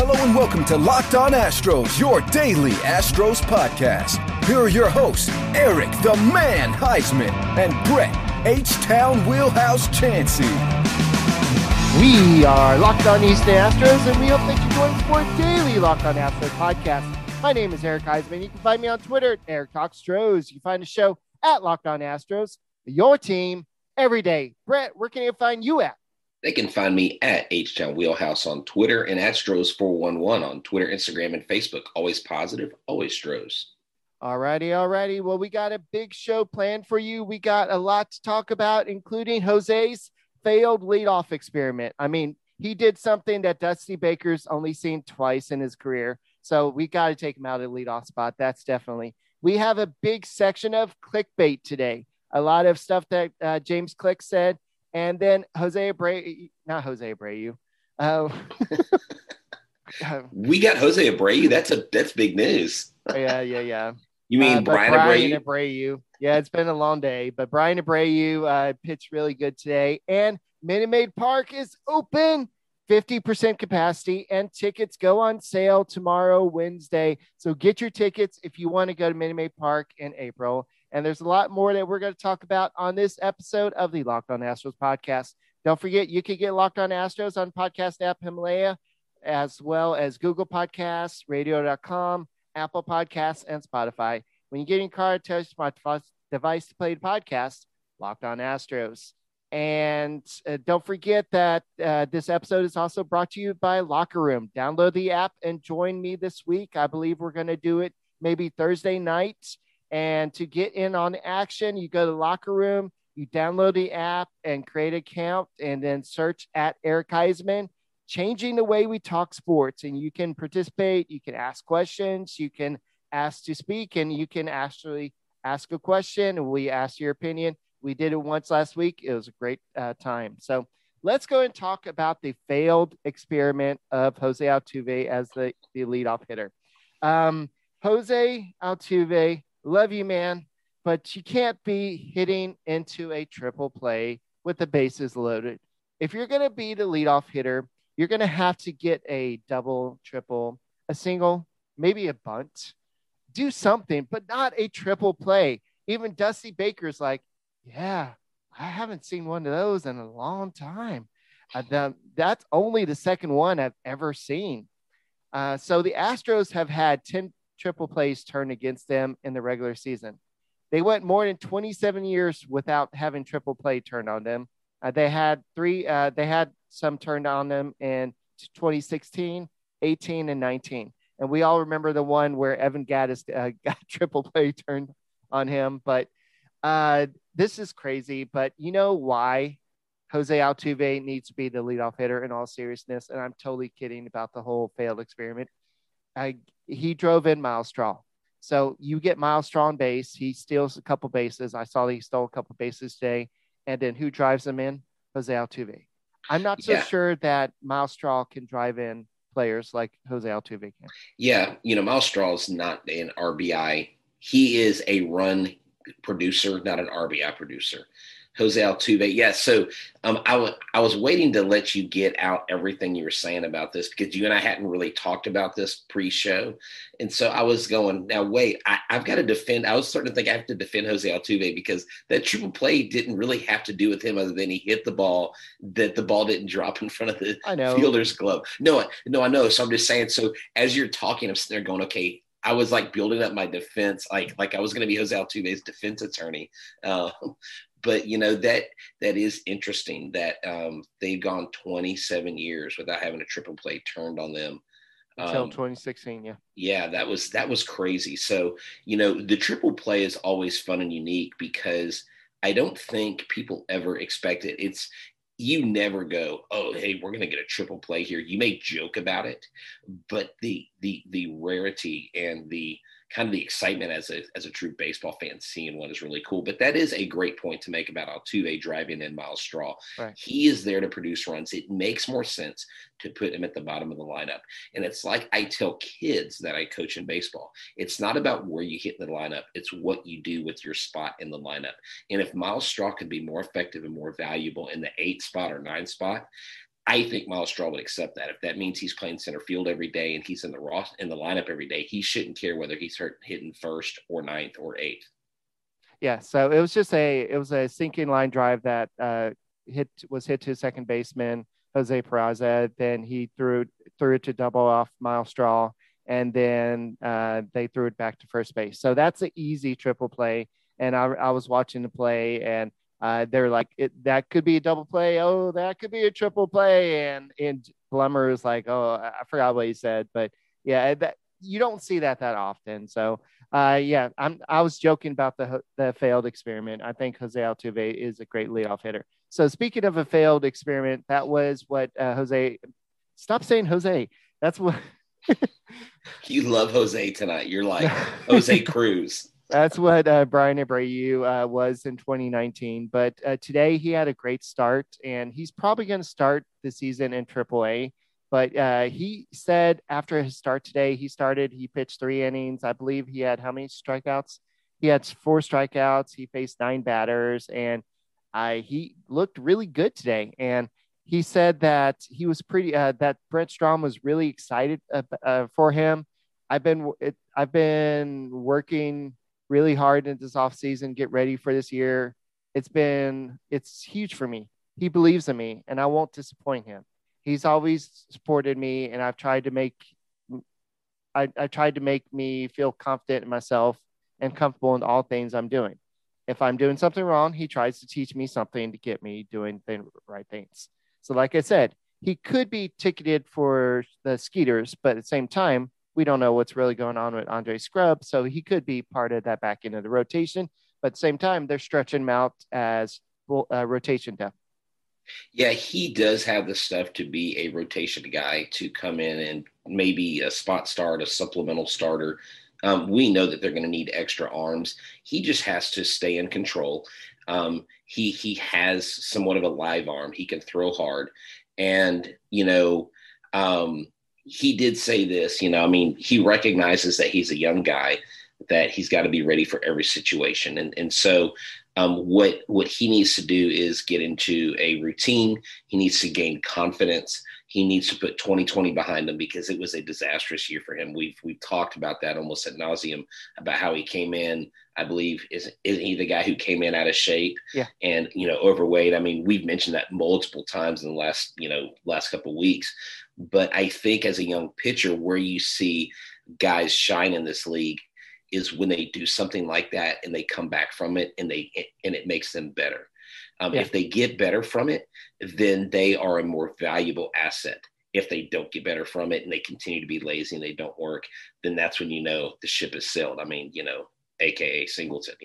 Hello and welcome to Locked On Astros, your daily Astros podcast. Here are your hosts, Eric the Man Heisman and Brett H-Town Wheelhouse Chansey. We are Locked On Eastern Astros, and we hope that you join us for a daily Locked On Astros podcast. My name is Eric Heisman. You can find me on Twitter at Eric Talks Astros. You can find the show at Locked On Astros, your team every day. Brett, where can you find you at? They can find me at H-Town Wheelhouse on Twitter and at Stros411 on Twitter, Instagram, and Facebook. Always positive, always Stros. All righty. Well, we got a big show planned for you. We got a lot to talk about, including Jose's failed leadoff experiment. I mean, he did something that Dusty Baker's only seen twice in his career. So we got to take him out of the leadoff spot. That's definitely. We have a big section of clickbait today. A lot of stuff that James Click said. And then Jose Abreu. We got Jose Abreu. That's big news. Yeah. You mean Brian Abreu? Yeah, it's been a long day, but Brian Abreu pitched really good today. And Minute Maid Park is open, 50% capacity, and tickets go on sale tomorrow, Wednesday. So get your tickets if you want to go to Minute Maid Park in April. And there's a lot more that we're going to talk about on this episode of the Locked On Astros podcast. Don't forget, you can get Locked On Astros on podcast app Himalaya, as well as Google Podcasts, radio.com, Apple Podcasts, and Spotify. When you get in your car, tell your device to play the podcast, Locked On Astros. And don't forget that this episode is also brought to you by Locker Room. Download the app and join me this week. I believe we're going to do it maybe Thursday night. And to get in on action, you go to Locker Room, you download the app and create an account, and then search at Eric Heisman, changing the way we talk sports. And you can participate, you can ask questions, you can ask to speak, and you can actually ask a question. We ask your opinion. We did it once last week. It was a great time. So let's go and talk about the failed experiment of Jose Altuve as the leadoff hitter. Jose Altuve, love you, man, but you can't be hitting into a triple play with the bases loaded. If you're going to be the leadoff hitter, you're going to have to get a double, triple, a single, maybe a bunt. Do something, but not a triple play. Even Dusty Baker's like, yeah, I haven't seen one of those in a long time. That's only the second one I've ever seen. So the Astros have had 10 triple plays turned against them in the regular season. They went more than 27 years without having triple play turned on them. They had some turned on them in 2016, 18, and 19. And we all remember the one where Evan Gattis got triple play turned on him. But this is crazy. But you know why Jose Altuve needs to be the leadoff hitter in all seriousness? And I'm totally kidding about the whole failed experiment. He drove in Myles Straw. So you get Myles Straw on base. He steals a couple bases. I saw that he stole a couple bases today. And then who drives them in? Jose Altuve. I'm not so sure that Myles Straw can drive in players like Jose Altuve can. Yeah. You know, Myles Straw is not an RBI. He is a run producer, not an RBI producer. Jose Altuve. Yeah. So I was waiting to let you get out everything you were saying about this because you and I hadn't really talked about this pre-show. And so I was going, now wait, I've got to defend. I was starting to think I have to defend Jose Altuve because that triple play didn't really have to do with him other than he hit the ball, that the ball didn't drop in front of the fielder's glove. No, I know. So I'm just saying, so as you're talking, I'm sitting there going, okay, I was like building up my defense, like I was going to be Jose Altuve's defense attorney. But, you know, that is interesting that they've gone 27 years without having a triple play turned on them. Until 2016, yeah. Yeah, that was crazy. So, you know, the triple play is always fun and unique because I don't think people ever expect it. You never go, oh, hey, we're going to get a triple play here. You may joke about it, but the rarity and the kind of the excitement as a true baseball fan seeing one is really cool. But that is a great point to make about Altuve driving in Myles Straw. Right. He is there to produce runs. It makes more sense to put him at the bottom of the lineup. And it's like I tell kids that I coach in baseball. It's not about where you hit in the lineup. It's what you do with your spot in the lineup. And if Myles Straw could be more effective and more valuable in the 8th spot or 9th spot, I think Myles Straw would accept that. If that means he's playing center field every day and he's in the lineup every day, he shouldn't care whether he's hitting first or ninth or eighth. Yeah, so it was just a sinking line drive that was hit to second baseman Jose Peraza. Then he threw it to double off Myles Straw, and then they threw it back to first base. So that's an easy triple play. And I was watching the play, and they're like, that could be a double play. Oh, that could be a triple play. And Blummer was like, oh, I forgot what he said, but yeah, that, you don't see that often. So yeah, I was joking about the failed experiment. I think Jose Altuve is a great leadoff hitter. So speaking of a failed experiment, that was what Jose. Stop saying Jose. That's what. You love Jose tonight. You're like Jose Cruz. That's what Brian Abreu was in 2019. But today he had a great start, and he's probably going to start the season in AAA. But he said after his start today, he pitched 3 innings. I believe he had how many strikeouts? He had 4 strikeouts. He faced 9 batters, and he looked really good today. And he said that he was that Brent Strom was really excited for him. I've been working really hard in this offseason, get ready for this year. It's huge for me. He believes in me, and I won't disappoint him. He's always supported me, and I've tried to make me feel confident in myself and comfortable in all things I'm doing. If I'm doing something wrong, he tries to teach me something to get me doing the right things. So like I said, he could be ticketed for the Skeeters, but at the same time, we don't know what's really going on with Andre Scrub, so he could be part of that back end of the rotation. But at the same time, they're stretching him out as rotation depth. Yeah, he does have the stuff to be a rotation guy, to come in and maybe a spot start, a supplemental starter. We know that they're going to need extra arms. He just has to stay in control. He has somewhat of a live arm. He can throw hard. And, he did say this, he recognizes that he's a young guy, that he's got to be ready for every situation. And so what he needs to do is get into a routine. He needs to gain confidence. He needs to put 2020 behind him, because it was a disastrous year for him. We've talked about that almost ad nauseum, about how he came in, I believe, isn't he the guy who came in out of shape and, overweight? I mean, we've mentioned that multiple times in the last couple of weeks. But I think as a young pitcher, where you see guys shine in this league is when they do something like that and they come back from it and it makes them better. If they get better from it, then they are a more valuable asset. If they don't get better from it and they continue to be lazy and they don't work, then that's when the ship has sailed. I mean, AKA Singleton,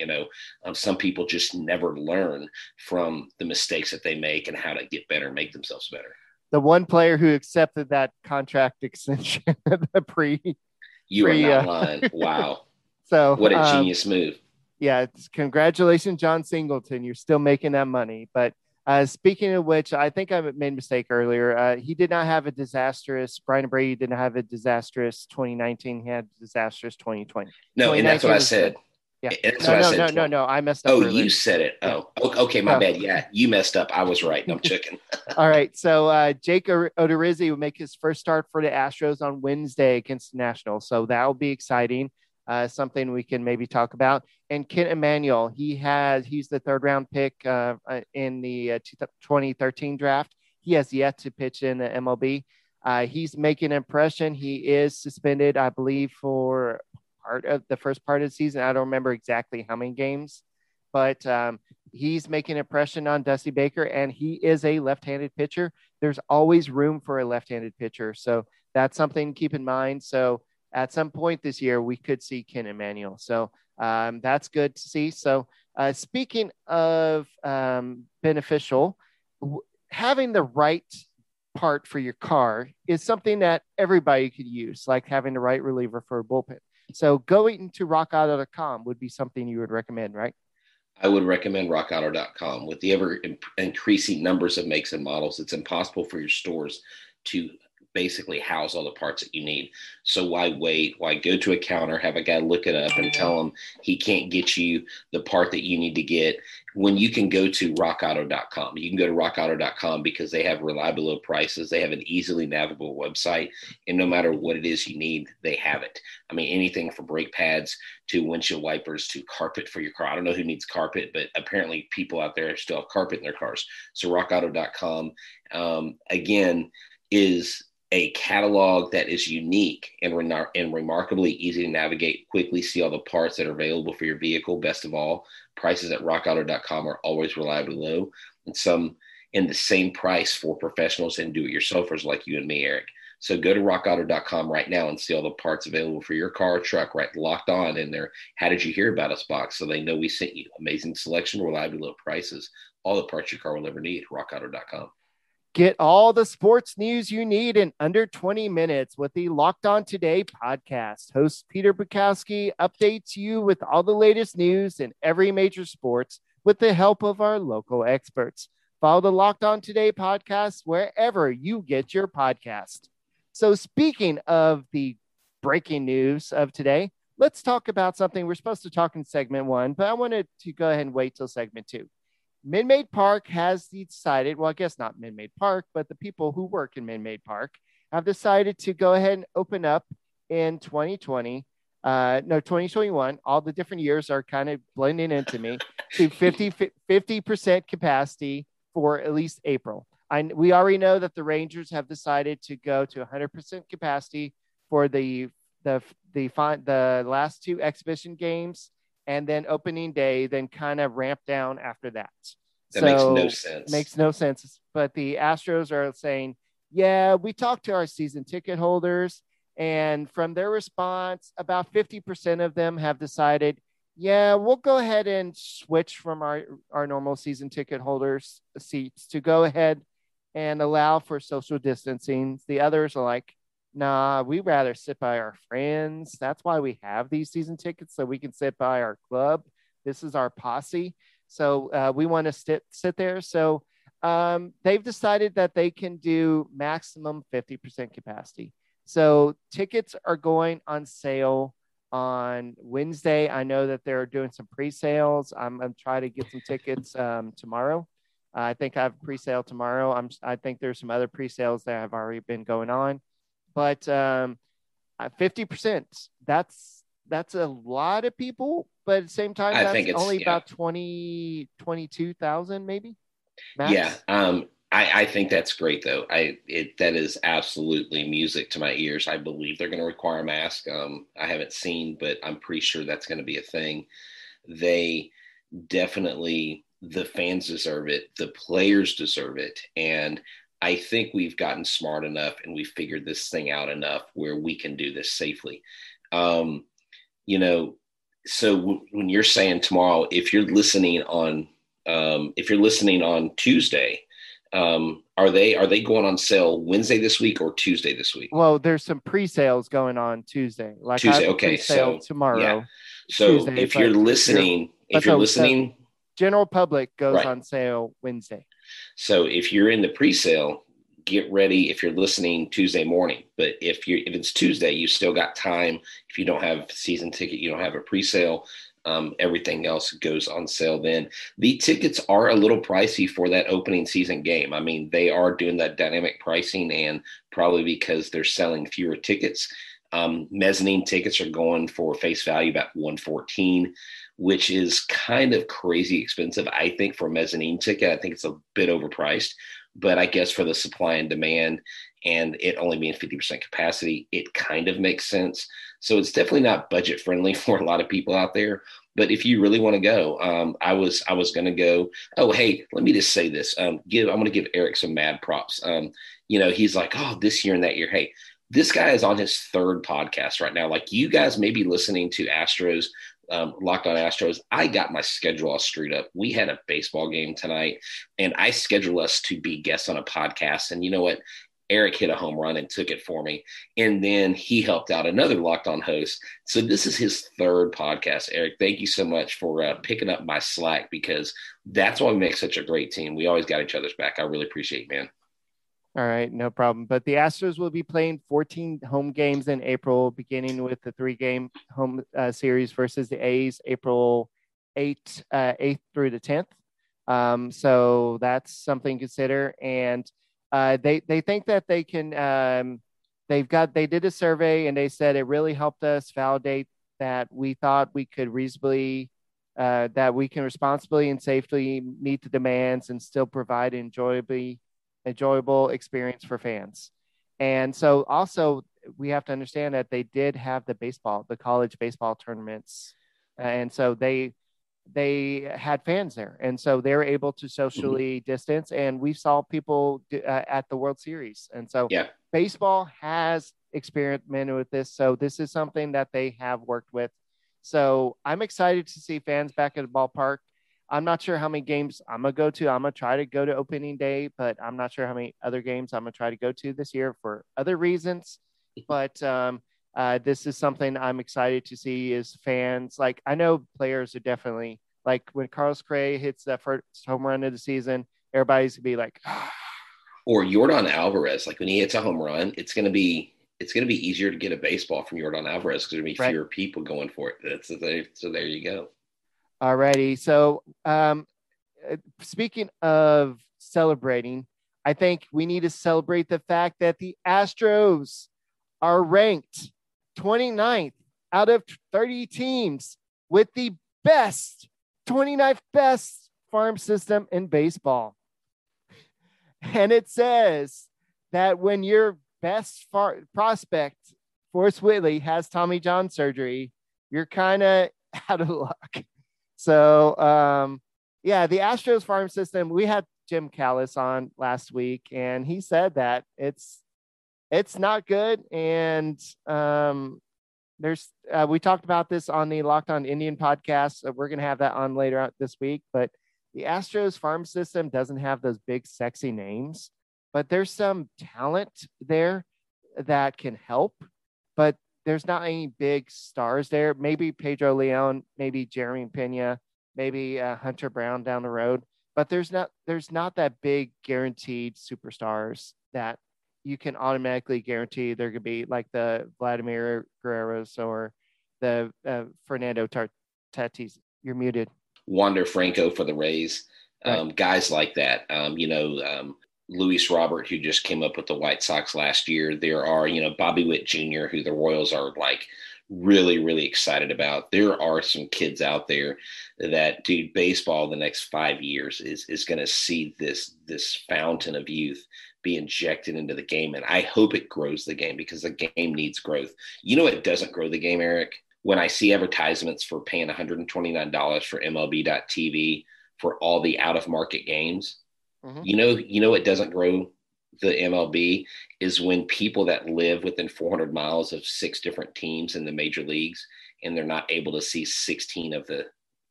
some people just never learn from the mistakes that they make and how to get better and make themselves better. The one player who accepted that contract extension, you are not lying. Wow. So what a genius move. Yeah, congratulations, John Singleton. You're still making that money. But speaking of which, I think I made a mistake earlier. Brian Abreu didn't have a disastrous 2019. He had a disastrous 2020. No, and that's what I said. Yeah, no, I messed up. Oh, earlier. You said it. Oh, okay, my bad. Yeah, you messed up. I was right. I'm chicken. All right, so Jake Odorizzi will make his first start for the Astros on Wednesday against the Nationals. So that will be exciting. Something we can maybe talk about. And Kent Emmanuel, he's the third round pick in the 2013 draft. He has yet to pitch in the MLB. He's making an impression. He is suspended, I believe, for part of the first part of the season. I don't remember exactly how many games, but he's making an impression on Dusty Baker, and he is a left-handed pitcher. There's always room for a left-handed pitcher. So that's something to keep in mind. So at some point this year, we could see Kent Emmanuel. So that's good to see. So speaking of beneficial, having the right part for your car is something that everybody could use, like having the right reliever for a bullpen. So going to rockauto.com would be something you would recommend, right? I would recommend rockauto.com. With the ever increasing numbers of makes and models, it's impossible for your stores to basically house all the parts that you need. So why wait? Why go to a counter, have a guy look it up and tell him he can't get you the part that you need to get when you can go to rockauto.com? You can go to rockauto.com because they have reliable low prices. They have an easily navigable website, and no matter what it is you need, they have it. I mean, anything from brake pads to windshield wipers to carpet for your car. I don't know who needs carpet, but apparently people out there still have carpet in their cars. So rockauto.com, again, is a catalog that is unique and remarkably easy to navigate. Quickly see all the parts that are available for your vehicle. Best of all, prices at rockauto.com are always reliably low, and some in the same price for professionals and do-it-yourselfers like you and me, Eric. So go to rockauto.com right now and see all the parts available for your car or truck, right? Locked On in there. How did you hear about us box? So they know we sent you. Amazing selection, reliably low prices, all the parts your car will ever need, rockauto.com. Get all the sports news you need in under 20 minutes with the Locked On Today podcast. Host Peter Bukowski updates you with all the latest news in every major sports with the help of our local experts. Follow the Locked On Today podcast wherever you get your podcast. So speaking of the breaking news of today, let's talk about something we're supposed to talk in segment one, but I wanted to go ahead and wait till segment two. Minute Maid Park has decided, well, I guess not Minute Maid Park, but the people who work in Minute Maid Park have decided to go ahead and open up in 2021. All the different years are kind of blending into me to 50% capacity for at least April. We already know that the Rangers have decided to go to 100% capacity for the last two exhibition games. And then opening day, then kind of ramp down after that. That makes no sense. But the Astros are saying, yeah, we talked to our season ticket holders. And from their response, about 50% of them have decided, yeah, we'll go ahead and switch from our normal season ticket holders seats to go ahead and allow for social distancing. The others are like, nah, we rather sit by our friends. That's why we have these season tickets, so we can sit by our club. This is our posse. So we want to sit there. So they've decided that they can do maximum 50% capacity. So tickets are going on sale on Wednesday. I know that they're doing some pre-sales. I'm trying to get some tickets tomorrow. I think I have pre-sale tomorrow. I think there's some other pre-sales that have already been going on. But 50%, that's a lot of people. But at the same time, that's only about 22,000 maybe. Max. Yeah. I think that's great, though. That is absolutely music to my ears. I believe they're going to require a mask. I haven't seen, but I'm pretty sure that's going to be a thing. They definitely, the fans deserve it. The players deserve it. And I think we've gotten smart enough and we figured this thing out enough where we can do this safely. So when you're saying tomorrow, if you're listening on Tuesday, are they going on sale Wednesday this week or Tuesday this week? Well, there's some pre-sales going on Tuesday. Like Tuesday, okay. So tomorrow. Yeah. So Tuesday, if you're listening, general public goes on sale Wednesday. So if you're in the pre-sale, get ready if you're listening Tuesday morning. But if it's Tuesday, you still got time. If you don't have season ticket, you don't have a pre-sale, everything else goes on sale then. The tickets are a little pricey for that opening season game. I mean, they are doing that dynamic pricing, and probably because they're selling fewer tickets. Mezzanine tickets are going for face value about $114, which is kind of crazy expensive, I think, for a mezzanine ticket. I think it's a bit overpriced, but I guess for the supply and demand and it only being 50% capacity, it kind of makes sense. So it's definitely not budget friendly for a lot of people out there. But if you really want to go, I was going to go. Oh, hey, let me just say this. I'm going to give Eric some mad props. He's like, oh, this year and that year. Hey, this guy is on his third podcast right now. Like, you guys may be listening to Astros, Locked On Astros. I got my schedule all screwed up. We had a baseball game tonight, and I scheduled us to be guests on a podcast. And you know what? Eric hit a home run and took it for me. And then he helped out another Locked On host. So this is his third podcast. Eric, thank you so much for picking up my slack, because that's why we make such a great team. We always got each other's back. I really appreciate it, man. All right, no problem. But the Astros will be playing 14 home games in April, beginning with the 3-game home series versus the A's, April 8th, 8th through the 10th. So that's something to consider. And they think that they can they did a survey, and they said it really helped us validate that we thought we could reasonably that we can responsibly and safely meet the demands and still provide enjoyable experience for fans. And so also we have to understand that they did have the college baseball tournaments. And so they had fans there. And so they were able to socially distance, and we saw people at the World Series. And so baseball has experimented with this. So this is something that they have worked with. So I'm excited to see fans back at the ballpark. I'm not sure how many games I'm going to go to. I'm going to try to go to opening day, but I'm not sure how many other games I'm going to try to go to this year for other reasons. But this is something I'm excited to see is fans. Like, I know players are definitely, like, when Carlos Correa hits that first home run of the season, everybody's going to be like. Or Jordan Alvarez, like when he hits a home run, it's going to be easier to get a baseball from Jordan Alvarez because there'll be fewer people going for it. So there you go. All righty. So speaking of celebrating, I think we need to celebrate the fact that the Astros are ranked 29th out of 30 teams with the 29th best farm system in baseball. And it says that when you're best prospect, Forrest Whitley, has Tommy John surgery, you're kind of out of luck. So, the Astros farm system, we had Jim Callis on last week, and he said that it's not good. And we talked about this on the Locked On Indian podcast. So we're going to have that on later on this week. But the Astros farm system doesn't have those big, sexy names. But there's some talent there that can help, but there's not any big stars there. Maybe Pedro Leon, maybe Jeremy Pena, maybe Hunter Brown down the road, but there's not that big guaranteed superstars that you can automatically guarantee they're going to be like the Vladimir Guerreros or the Fernando Tatis. You're muted. Wander Franco for the Rays. Guys like that, Luis Robert, who just came up with the White Sox last year. There are, Bobby Witt Jr., who the Royals are like really, really excited about. There are some kids out there that, dude, baseball the next 5 years is going to see this fountain of youth be injected into the game. And I hope it grows the game because the game needs growth. You know, it doesn't grow the game, Eric. When I see advertisements for paying $129 for MLB.tv for all the out of market games, you know it doesn't grow the MLB is when people that live within 400 miles of 6 different teams in the major leagues, and they're not able to see 16 of the,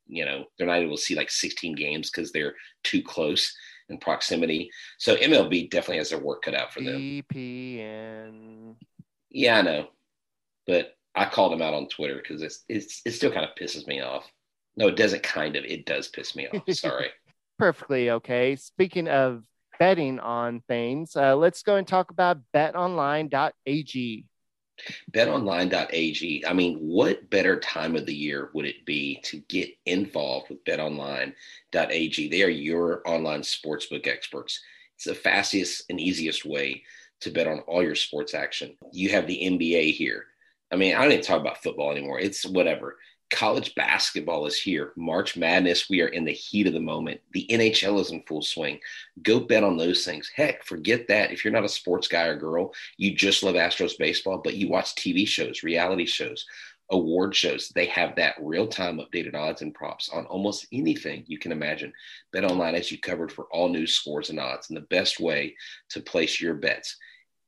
they're not able to see like 16 games because they're too close in proximity. So MLB definitely has their work cut out for them. EPN. Yeah, I know. But I called them out on Twitter because it still kind of pisses me off. No, it doesn't kind of. It does piss me off. Sorry. Perfectly okay. Speaking of betting on things, let's go and talk about BetOnline.ag. BetOnline.ag. I mean, what better time of the year would it be to get involved with BetOnline.ag? They are your online sportsbook experts. It's the fastest and easiest way to bet on all your sports action. You have the NBA here. I mean, I don't even talk about football anymore. It's whatever. College basketball is here. March Madness, we are in the heat of the moment. The NHL is in full swing. Go bet on those things. Heck, forget that. If you're not a sports guy or girl, you just love Astros baseball, but you watch TV shows, reality shows, award shows. They have that real-time updated odds and props on almost anything you can imagine. Bet Online has you covered for all news, scores, and odds, and the best way to place your bets.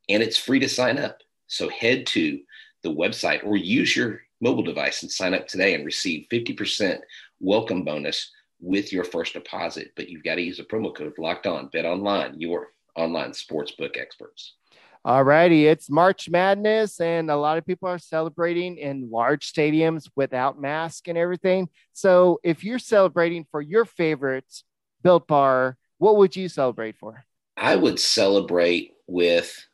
And it's free to sign up. So head to the website or use your mobile device and sign up today and receive 50% welcome bonus with your first deposit. But you've got to use the promo code Locked On. Bet Online, your online sportsbook experts. All righty. It's March Madness, and a lot of people are celebrating in large stadiums without masks and everything. So if you're celebrating for your favorite Built Bar, what would you celebrate for? I would celebrate with,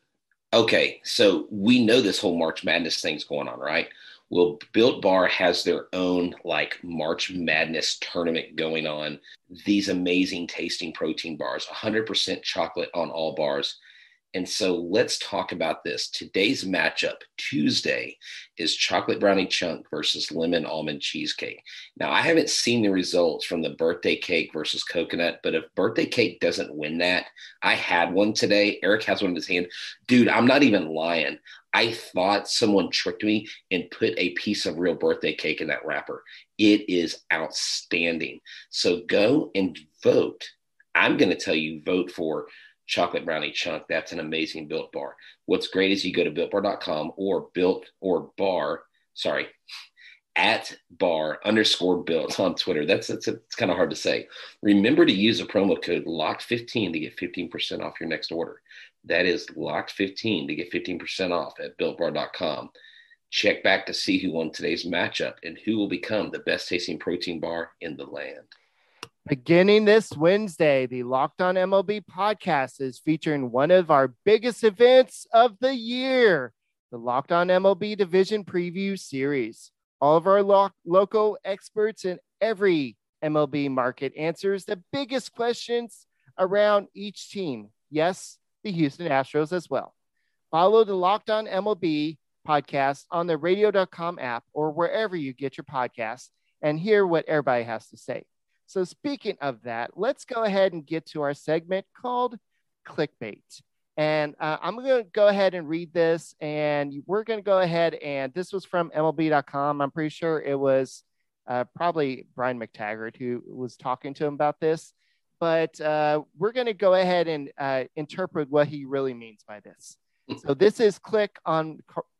okay, so we know this whole March Madness thing's going on, right? Well, Built Bar has their own like March Madness tournament going on. These amazing tasting protein bars, 100% chocolate on all bars. And so let's talk about this. Today's matchup, Tuesday, is chocolate brownie chunk versus lemon almond cheesecake. Now, I haven't seen the results from the birthday cake versus coconut, but if birthday cake doesn't win that, I had one today. Eric has one in his hand. Dude, I'm not even lying. I thought someone tricked me and put a piece of real birthday cake in that wrapper. It is outstanding. So go and vote. I'm going to tell you, vote for chocolate brownie chunk. That's an amazing Built Bar. What's great is you go to BuiltBar.com or at bar_built on Twitter. It's kind of hard to say. Remember to use a promo code LOCKED15 to get 15% off your next order. That is LOCKED15 to get 15% off at BuiltBar.com. Check back to see who won today's matchup and who will become the best tasting protein bar in the land. Beginning this Wednesday, the Locked On MLB podcast is featuring one of our biggest events of the year, the Locked On MLB Division Preview Series. All of our local experts in every MLB market answers the biggest questions around each team. Yes, the Houston Astros as well. Follow the Locked On MLB podcast on the radio.com app or wherever you get your podcasts and hear what everybody has to say. So speaking of that, let's go ahead and get to our segment called Clickbait. And I'm going to go ahead and read this, and we're going to go ahead, and this was from MLB.com. I'm pretty sure it was probably Brian McTaggart who was talking to him about this, but we're going to go ahead and interpret what he really means by this. So this is Click on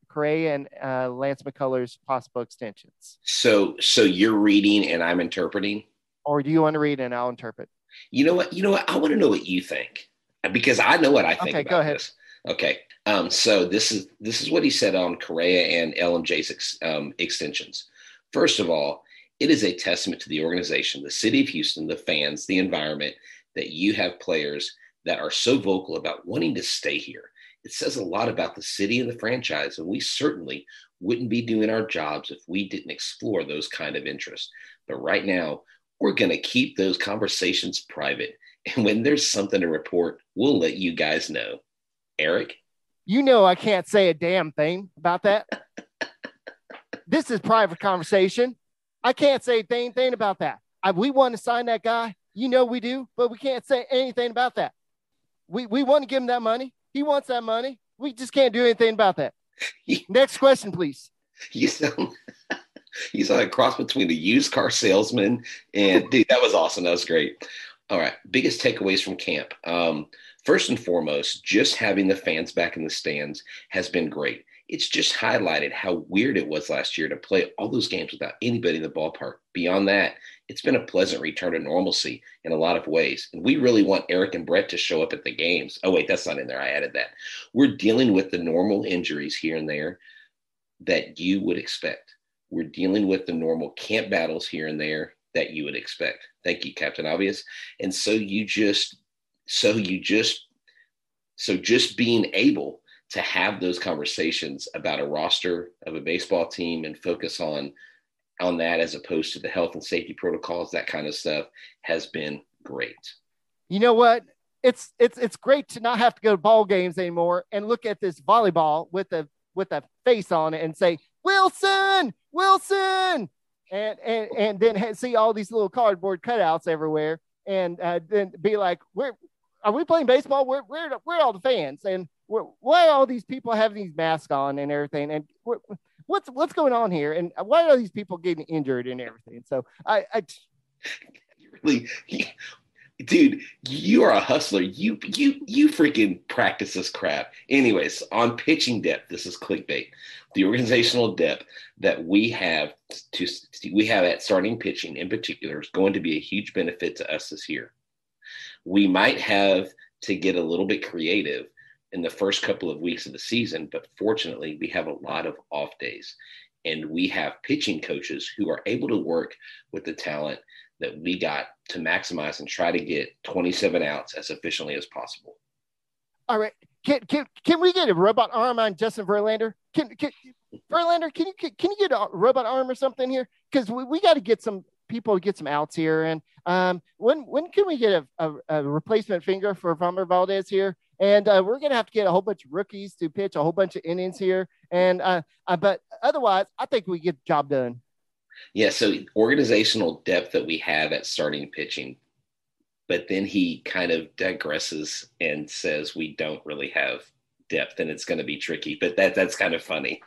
Correa and Lance McCullers' possible extensions. So you're reading and I'm interpreting? Or do you want to read and I'll interpret? You know what? I want to know what you think because I know what I think. Okay, go ahead. This. Okay. So this is what he said on Correa and LMJ's extensions. First of all, it is a testament to the organization, the city of Houston, the fans, the environment that you have players that are so vocal about wanting to stay here. It says a lot about the city and the franchise, and we certainly wouldn't be doing our jobs if we didn't explore those kind of interests. But right now, we're going to keep those conversations private. And when there's something to report, we'll let you guys know. Eric? You know I can't say a damn thing about that. This is private conversation. I can't say a damn thing about that. We want to sign that guy. You know we do, but we can't say anything about that. We want to give him that money. He wants that money. We just can't do anything about that. Next question, please. You sound... He's like a cross between a used car salesman and dude, that was awesome. That was great. All right. Biggest takeaways from camp. First and foremost, just having the fans back in the stands has been great. It's just highlighted how weird it was last year to play all those games without anybody in the ballpark. Beyond that, it's been a pleasant return to normalcy in a lot of ways. And we really want Eric and Brett to show up at the games. Oh, wait, that's not in there. I added that. We're dealing with the normal injuries here and there that you would expect. We're dealing with the normal camp battles here and there that you would expect. Thank you, Captain Obvious. And so just being able to have those conversations about a roster of a baseball team and focus on that as opposed to the health and safety protocols, that kind of stuff has been great. You know what? It's great to not have to go to ball games anymore and look at this volleyball with a face on it and say, Wilson, and then see all these little cardboard cutouts everywhere, and then be like, "Where are we playing baseball? Where are all the fans? And why are all these people having these masks on and everything? And what's going on here? And why are these people getting injured and everything?" So I really. Dude, you are a hustler. You freaking practice this crap. Anyways, on pitching depth, this is clickbait. The organizational depth that we have at starting pitching in particular is going to be a huge benefit to us this year. We might have to get a little bit creative in the first couple of weeks of the season, but fortunately, we have a lot of off days, and we have pitching coaches who are able to work with the talent that we got to maximize and try to get 27 outs as efficiently as possible. All right. Can we get a robot arm on Justin Verlander? Verlander, can you get a robot arm or something here? Because we got to get some people to get some outs here. And when can we get a replacement finger for Framber Valdez here? And we're going to have to get a whole bunch of rookies to pitch a whole bunch of innings here. And but otherwise, I think we get the job done. Yeah, so organizational depth that we have at starting pitching, but then he kind of digresses and says we don't really have depth, and it's going to be tricky. But that's kind of funny.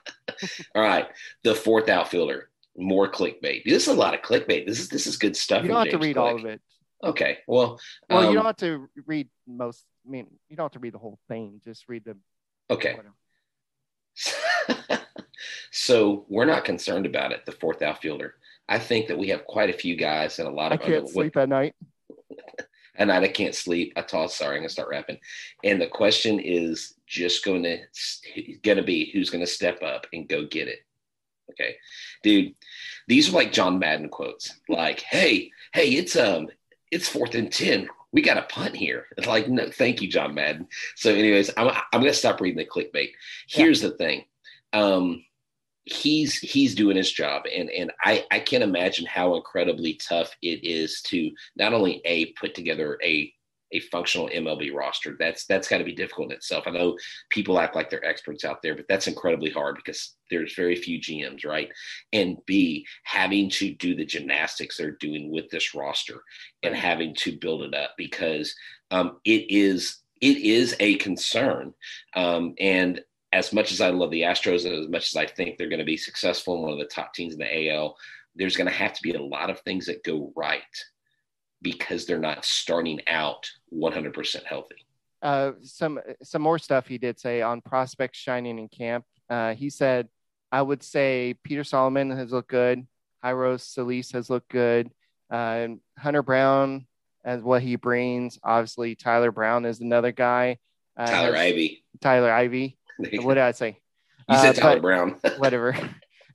All right, the fourth outfielder, more clickbait. This is a lot of clickbait. This is good stuff. You don't have to read all of it. Okay, well, you don't have to read most. I mean, you don't have to read the whole thing. Just read the. Okay. So we're not concerned about it, the fourth outfielder. I think that we have quite a few guys and a lot of I can't sleep at night. At night I can't sleep. I toss. Sorry, I'm going to start rapping. And the question is just going to be who's going to step up and go get it. Okay. Dude, these are like John Madden quotes. Like, hey, it's 4th and 10. We got a punt here. It's like, no, thank you, John Madden. So anyways, I'm going to stop reading the clickbait. Here's the thing. He's doing his job, and I can't imagine how incredibly tough it is to not only put together a functional MLB roster. That's got to be difficult in itself. I know people act like they're experts out there, but that's incredibly hard because there's very few GMs, right? And B, having to do the gymnastics they're doing with this roster and having to build it up because it is a concern. And as much as I love the Astros and as much as I think they're going to be successful in one of the top teams in the AL, there's going to have to be a lot of things that go right because they're not starting out 100% healthy. Some more stuff he did say on prospects shining in camp. He said, I would say Peter Solomon has looked good. Jairo Solis has looked good. Hunter Brown as what he brings. Obviously, Tyler Brown is another guy. Tyler Ivey. What did I say? You said Tyler Brown. Whatever.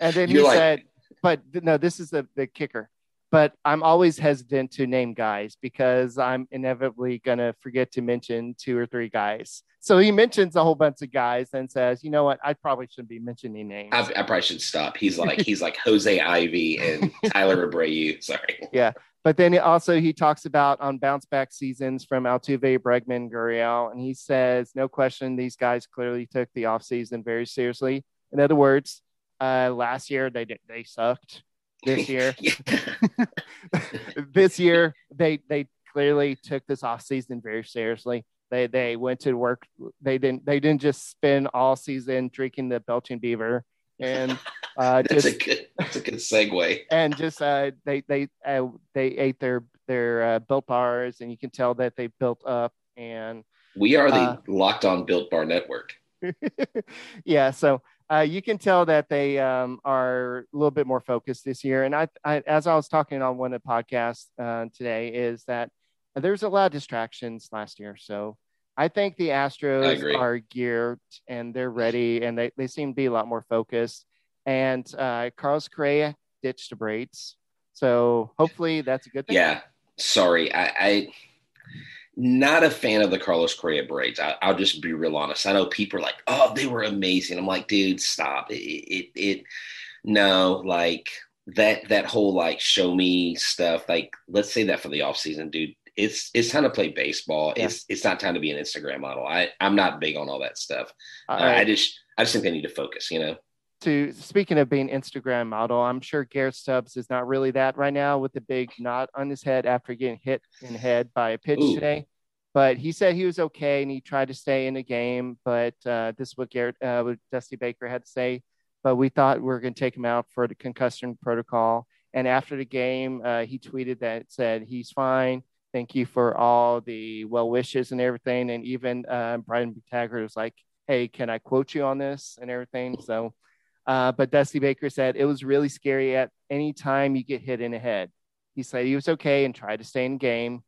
And then he said, but no, this is the kicker. But I'm always hesitant to name guys because I'm inevitably going to forget to mention 2 or 3 guys. So he mentions a whole bunch of guys and says, you know what? I probably shouldn't be mentioning names. I probably should stop. He's like Jose Ivey and Tyler Abreu. Sorry. Yeah. But then also he talks about on bounce back seasons from Altuve, Bregman, Gurriel. And he says, no question, these guys clearly took the offseason very seriously. In other words, last year they sucked. This year, they clearly took this offseason very seriously. They went to work. They didn't just spend all season drinking the Belching Beaver and that's a good segue. And just they ate their Built Bars, and you can tell that they built up. And we are the Locked On Built Bar Network. Yeah, so. You can tell that they are a little bit more focused this year. And I as I was talking on one of the podcasts today, is that there's a lot of distractions last year. So I think the Astros are geared and they're ready, and they seem to be a lot more focused. And Carlos Correa ditched the braids. So hopefully that's a good thing. Yeah, sorry. I not a fan of the Carlos Correa braids. I'll just be real honest. I know people are like, oh, they were amazing. I'm like, dude, stop. No, like that whole like show me stuff. Like, let's say that for the offseason, dude. It's time to play baseball. Yeah. It's not time to be an Instagram model. I'm not big on all that stuff. I just think they need to focus, you know. To speaking of being Instagram model, I'm sure Garrett Stubbs is not really that right now with the big knot on his head after getting hit in the head by a pitch today. But he said he was okay and he tried to stay in the game. But this is what Dusty Baker had to say. But we thought we were going to take him out for the concussion protocol. And after the game, he tweeted that said he's fine. Thank you for all the well wishes and everything. And even Brian McTaggart was like, "Hey, can I quote you on this?" and everything. So. But Dusty Baker said it was really scary at any time you get hit in the head. He said he was okay and tried to stay in the game.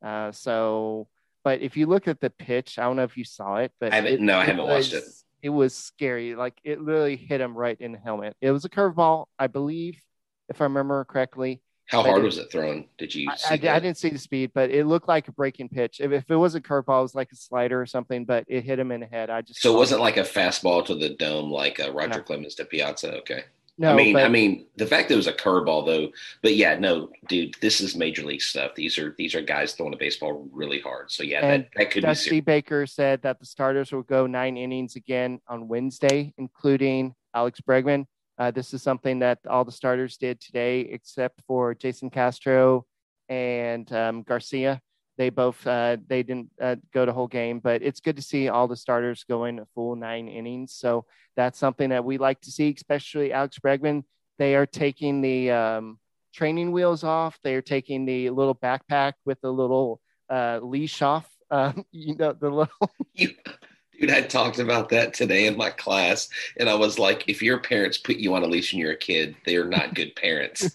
But if you look at the pitch, I don't know if you saw it, but I haven't watched it. It was scary. Like it literally hit him right in the helmet. It was a curveball, I believe, if I remember correctly. How hard was it thrown? Did you see I didn't see the speed, but it looked like a breaking pitch. If it was a curveball, it was like a slider or something, but it hit him in the head. So it wasn't like a fastball to the dome like Roger Clemens to Piazza? Okay. No, I mean, the fact that it was a curveball, though. But, yeah, no, dude, this is major league stuff. These are guys throwing a baseball really hard. So, yeah, that could be serious. Dusty Baker said that the starters will go 9 innings again on Wednesday, including Alex Bregman. This is something that all the starters did today, except for Jason Castro and Garcia. They both they didn't go the whole game, but it's good to see all the starters going a full 9 innings. So that's something that we like to see, especially Alex Bregman. They are taking the training wheels off. They are taking the little backpack with the little leash off. Dude, I talked about that today in my class, and I was like, if your parents put you on a leash when you're a kid, they are not good parents.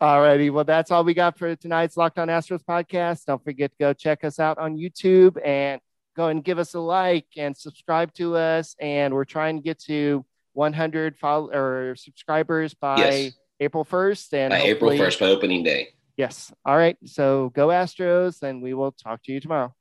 All righty. Well, that's all we got for tonight's Locked On Astros podcast. Don't forget to go check us out on YouTube and go and give us a like and subscribe to us. And we're trying to get to 100 subscribers by April 1st. And by April 1st, by opening day. Yes. All right. So go Astros, and we will talk to you tomorrow.